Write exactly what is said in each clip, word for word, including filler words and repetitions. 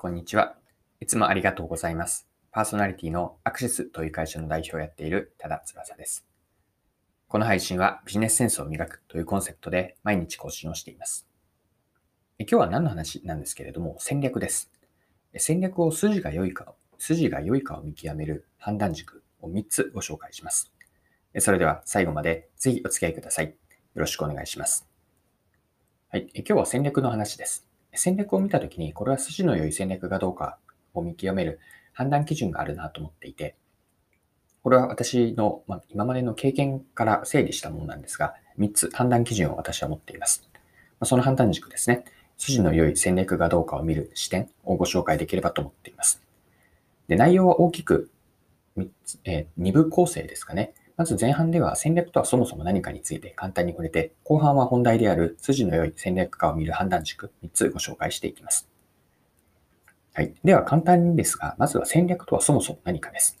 こんにちは。いつもありがとうございます。パーソナリティのアクシスという会社の代表をやっている多田翼です。この配信はビジネスセンスを磨くというコンセプトで毎日更新をしています。今日は何の話なんですけれども、戦略です。戦略を筋が良いか、筋が良いかを見極める判断軸をみっつご紹介します。それでは最後までぜひお付き合いください。よろしくお願いします。はい、今日は戦略の話です。戦略を見たときに、これは筋の良い戦略かどうかを見極める判断基準があるなと思っていて、これは私の、まあ、今までの経験から整理したものなんですが、みっつ判断基準を私は持っています。その判断軸ですね、筋の良い戦略かどうかを見る視点をご紹介できればと思っています。で、内容は大きくみっつ、えー、に部構成ですかね。まず前半では戦略とはそもそも何かについて簡単に触れて、後半は本題である筋の良い戦略家を見る判断軸みっつご紹介していきます。はい。では簡単にですが、まずは戦略とはそもそも何かです。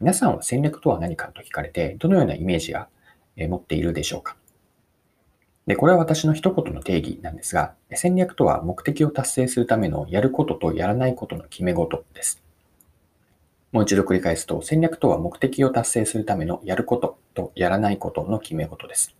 皆さんは戦略とは何かと聞かれて、どのようなイメージが持っているでしょうか。で、これは私の一言の定義なんですが、戦略とは目的を達成するためのやることとやらないことの決め事です。もう一度繰り返すと、戦略とは目的を達成するためのやることとやらないことの決め事です。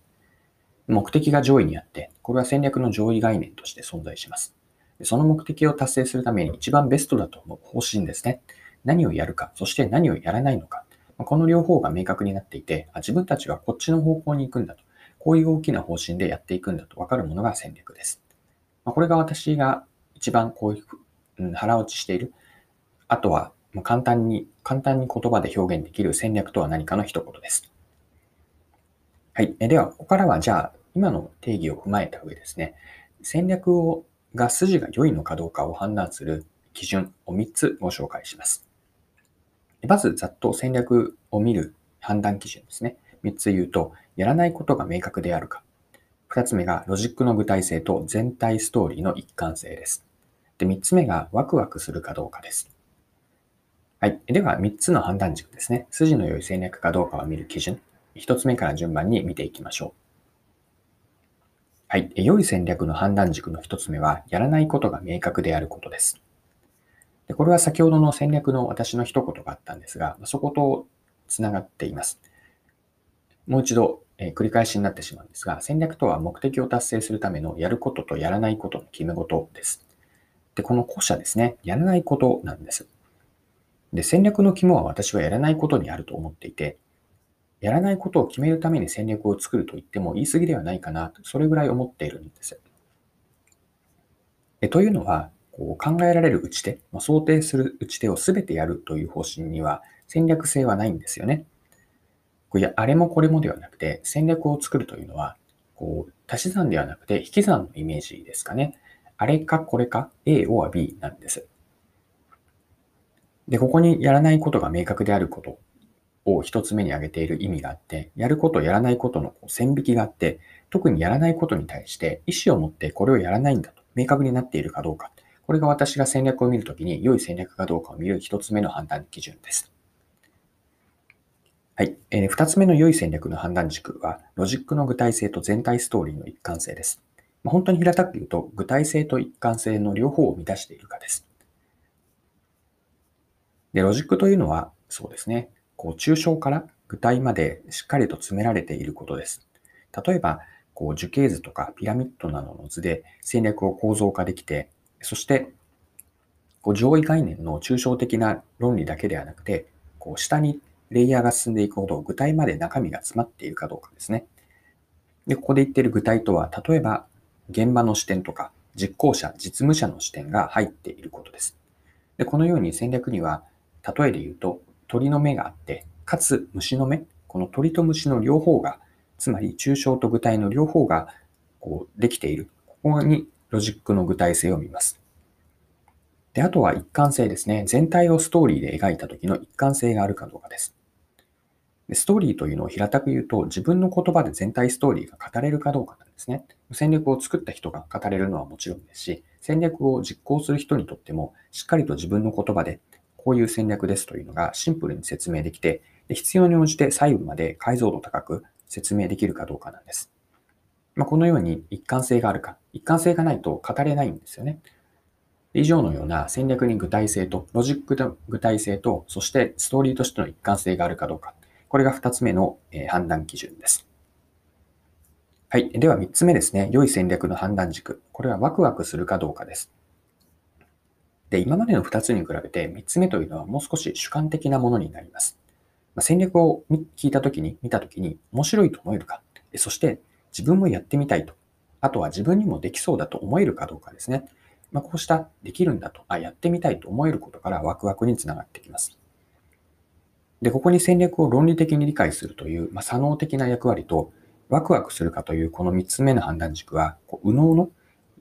目的が上位にあって、これは戦略の上位概念として存在します。その目的を達成するために一番ベストだと思う方針ですね。何をやるか、そして何をやらないのか。この両方が明確になっていて、自分たちはこっちの方向に行くんだと、こういう大きな方針でやっていくんだと分かるものが戦略です。これが私が一番こういう、うん、腹落ちしている。あとは、簡単に、簡単に言葉で表現できる戦略とは何かの一言です。はい。では、ここからは、じゃあ、今の定義を踏まえた上ですね、戦略をが筋が良いのかどうかを判断する基準をみっつご紹介します。まず、ざっと戦略を見る判断基準ですね。みっつ言うと、やらないことが明確であるか。ふたつめが、ロジックの具体性と全体ストーリーの一貫性です。で、みっつめが、ワクワクするかどうかです。はい。では、みっつの判断軸ですね。筋の良い戦略かどうかを見る基準。ひとつめから順番に見ていきましょう。はい。良い戦略の判断軸のひとつめは、やらないことが明確であることです。で、これは先ほどの戦略の私の一言があったんですが、そことつながっています。もう一度、えー、繰り返しになってしまうんですが、戦略とは目的を達成するためのやることとやらないことの決め事です。で、この後者ですね。やらないことなんです。で、戦略の肝は私はやらないことにあると思っていて、やらないことを決めるために戦略を作ると言っても言い過ぎではないかな、それぐらい思っているんです。で、というのは、こう考えられる打ち手、想定する打ち手を全てやるという方針には戦略性はないんですよね。いや、あれもこれもではなくて、戦略を作るというのは、こう足し算ではなくて引き算のイメージですかね。あれかこれか、A or B なんです。で、ここにやらないことが明確であることを一つ目に挙げている意味があって、やることやらないことの線引きがあって、特にやらないことに対して意思を持ってこれをやらないんだと明確になっているかどうか。これが私が戦略を見るときに良い戦略かどうかを見る一つ目の判断基準です。はい。えー、二つ目の良い戦略の判断軸は、ロジックの具体性と全体ストーリーの一貫性です。まあ、本当に平たく言うと、具体性と一貫性の両方を満たしているかです。で、ロジックというのは、そうですね、こう抽象から具体までしっかりと詰められていることです。例えば、こう樹形図とかピラミッドなどの図で戦略を構造化できて、そしてこう上位概念の抽象的な論理だけではなくて、こう下にレイヤーが進んでいくほど具体まで中身が詰まっているかどうかですね。で、ここで言っている具体とは、例えば現場の視点とか実行者、実務者の視点が入っていることです。で、このように戦略には、例えで言うと、鳥の目があって、かつ虫の目、この鳥と虫の両方が、つまり抽象と具体の両方がこうできている。ここにロジックの具体性を見ます。で、あとは一貫性ですね。全体をストーリーで描いた時の一貫性があるかどうかです。で、ストーリーというのを平たく言うと、自分の言葉で全体ストーリーが語れるかどうかなんですね。戦略を作った人が語れるのはもちろんですし、戦略を実行する人にとっても、しっかりと自分の言葉で、こういう戦略ですというのがシンプルに説明できて、必要に応じて細部まで解像度高く説明できるかどうかなんです。まあ、このように一貫性があるか、一貫性がないと語れないんですよね。以上のような戦略に具体性と、ロジックの具体性と、そしてストーリーとしての一貫性があるかどうか。これがふたつめの判断基準です。はい。ではみっつめですね。良い戦略の判断軸。これはワクワクするかどうかです。で、今までのふたつに比べてみっつめというのはもう少し主観的なものになります。戦略を聞いたときに、見たときに面白いと思えるか。そして自分もやってみたいと。あとは自分にもできそうだと思えるかどうかですね。まあ、こうしたできるんだと、あ、やってみたいと思えることからワクワクにつながってきます。で、ここに戦略を論理的に理解するという、まあ、左脳的な役割と、ワクワクするかというこのみっつめの判断軸は、こう右脳の、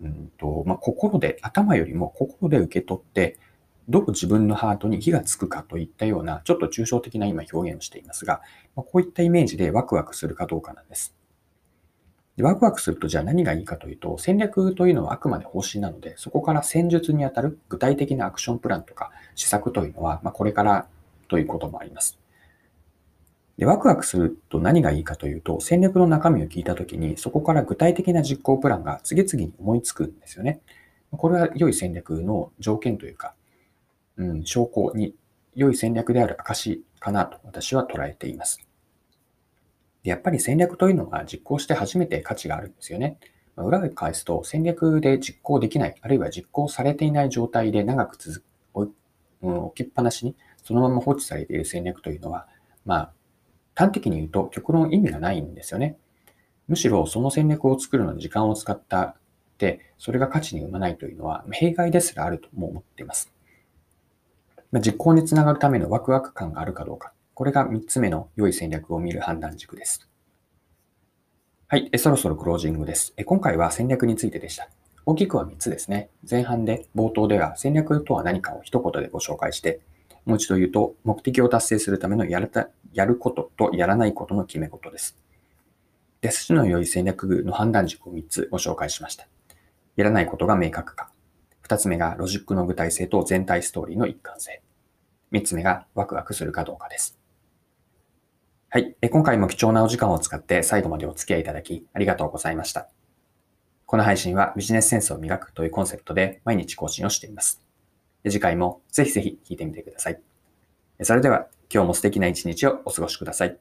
うんとまあ、心で、頭よりも心で受け取って、どう自分のハートに火がつくかといったような、ちょっと抽象的な今表現をしていますが、まあ、こういったイメージでワクワクするかどうかなんです。でワクワクするとじゃあ何がいいかというと、戦略というのはあくまで方針なので、そこから戦術にあたる具体的なアクションプランとか施策というのは、まあ、これからということもあります。でワクワクすると何がいいかというと、戦略の中身を聞いたときに、そこから具体的な実行プランが次々に思いつくんですよね。これは良い戦略の条件というか、うん、証拠に良い戦略である証かなと私は捉えています。やっぱり戦略というのは実行して初めて価値があるんですよね。裏を返すと戦略で実行できない、あるいは実行されていない状態で長く続く、置きっぱなしにそのまま放置されている戦略というのは、まあ、端的に言うと極論意味がないんですよね。むしろその戦略を作るのに時間を使ったって、それが価値に生まないというのは弊害ですらあるとも思っています。実行につながるためのワクワク感があるかどうか。これがみっつめの良い戦略を見る判断軸です。はい、そろそろクロージングです。今回は戦略についてでした。大きくはみっつですね。前半で、冒頭では戦略とは何かを一言でご紹介して、もう一度言うと、目的を達成するためのやるた、やることとやらないことの決め事です。で、すしの良い戦略の判断軸をみっつご紹介しました。やらないことが明確化。ふたつめがロジックの具体性と全体ストーリーの一貫性。みっつめがワクワクするかどうかです。はい。今回も貴重なお時間を使って最後までお付き合いいただきありがとうございました。この配信はビジネスセンスを磨くというコンセプトで毎日更新をしています。次回もぜひぜひ聞いてみてください。それでは今日も素敵な一日をお過ごしください。